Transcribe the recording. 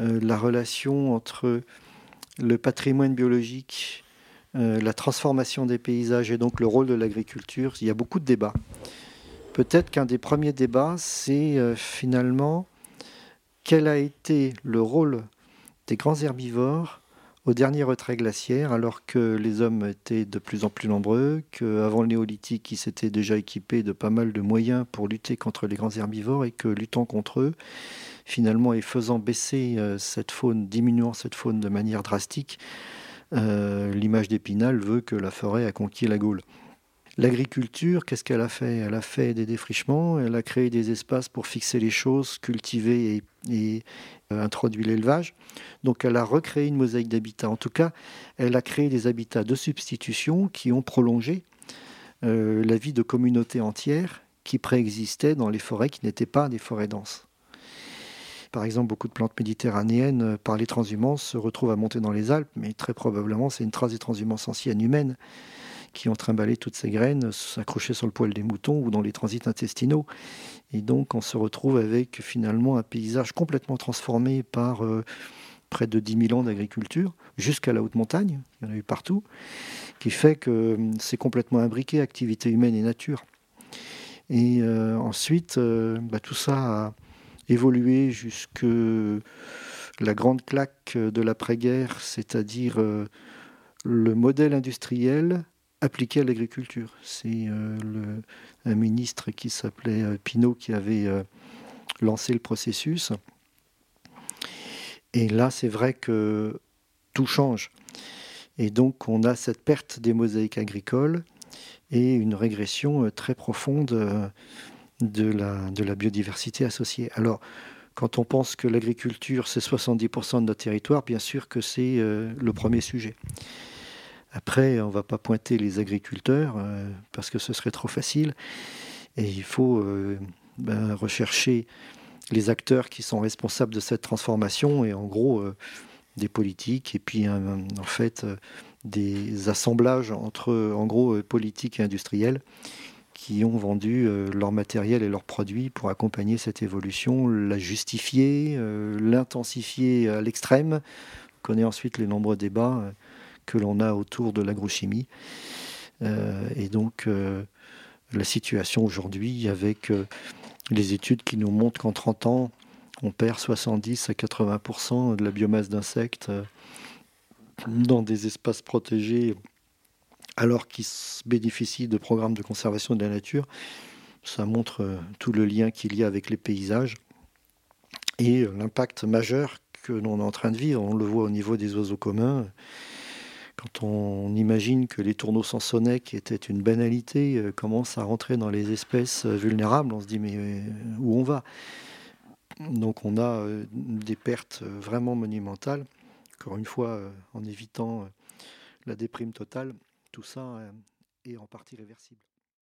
la relation entre le patrimoine biologique, la transformation des paysages et donc le rôle de l'agriculture. Il y a beaucoup de débats. Peut-être qu'un des premiers débats, c'est finalement quel a été le rôle des grands herbivores au dernier retrait glaciaire, alors que les hommes étaient de plus en plus nombreux, qu'avant le néolithique, ils s'étaient déjà équipés de pas mal de moyens pour lutter contre les grands herbivores et que luttant contre eux, finalement, et faisant baisser cette faune, diminuant cette faune de manière drastique, l'image d'Épinal veut que la forêt a conquis la Gaule. L'agriculture, qu'est-ce qu'elle a fait ? Elle a fait des défrichements, elle a créé des espaces pour fixer les choses, cultiver et introduit l'élevage. Donc elle a recréé une mosaïque d'habitats. En tout cas, elle a créé des habitats de substitution qui ont prolongé la vie de communautés entières qui préexistaient dans les forêts qui n'étaient pas des forêts denses. Par exemple, beaucoup de plantes méditerranéennes, par les transhumances, se retrouvent à monter dans les Alpes, mais très probablement, c'est une trace des transhumances anciennes humaines qui ont trimballé toutes ces graines, accrochées sur le poil des moutons ou dans les transits intestinaux. Et donc, on se retrouve avec finalement un paysage complètement transformé par près de 10 000 ans d'agriculture, jusqu'à la haute montagne, il y en a eu partout, qui fait que c'est complètement imbriqué, activité humaine et nature. Et ensuite, tout ça a évolué jusque la grande claque de l'après-guerre, c'est-à-dire le modèle industriel appliqué à l'agriculture. C'est un ministre qui s'appelait Pinault qui avait lancé le processus. Et là, c'est vrai que tout change. Et donc, on a cette perte des mosaïques agricoles et une régression très profonde de la biodiversité associée. Alors, quand on pense que l'agriculture, c'est 70% de notre territoire, bien sûr que c'est le premier sujet. Après, on ne va pas pointer les agriculteurs parce que ce serait trop facile. Et il faut rechercher les acteurs qui sont responsables de cette transformation et en gros des politiques et puis en fait des assemblages entre en gros politiques et industriels qui ont vendu leur matériel et leurs produits pour accompagner cette évolution, la justifier, l'intensifier à l'extrême. On connaît ensuite les nombreux débats que l'on a autour de l'agrochimie. Et donc, la situation aujourd'hui avec les études qui nous montrent qu'en 30 ans, on perd 70 à 80% de la biomasse d'insectes dans des espaces protégés alors qu'ils bénéficient de programmes de conservation de la nature. Ça montre tout le lien qu'il y a avec les paysages et l'impact majeur que l'on est en train de vivre. On le voit au niveau des oiseaux communs. Quand on imagine que les tourneaux sansonnets, qui étaient une banalité, commencent à rentrer dans les espèces vulnérables, on se dit mais où on va ? Donc on a des pertes vraiment monumentales. Encore une fois, en évitant la déprime totale, tout ça est en partie réversible.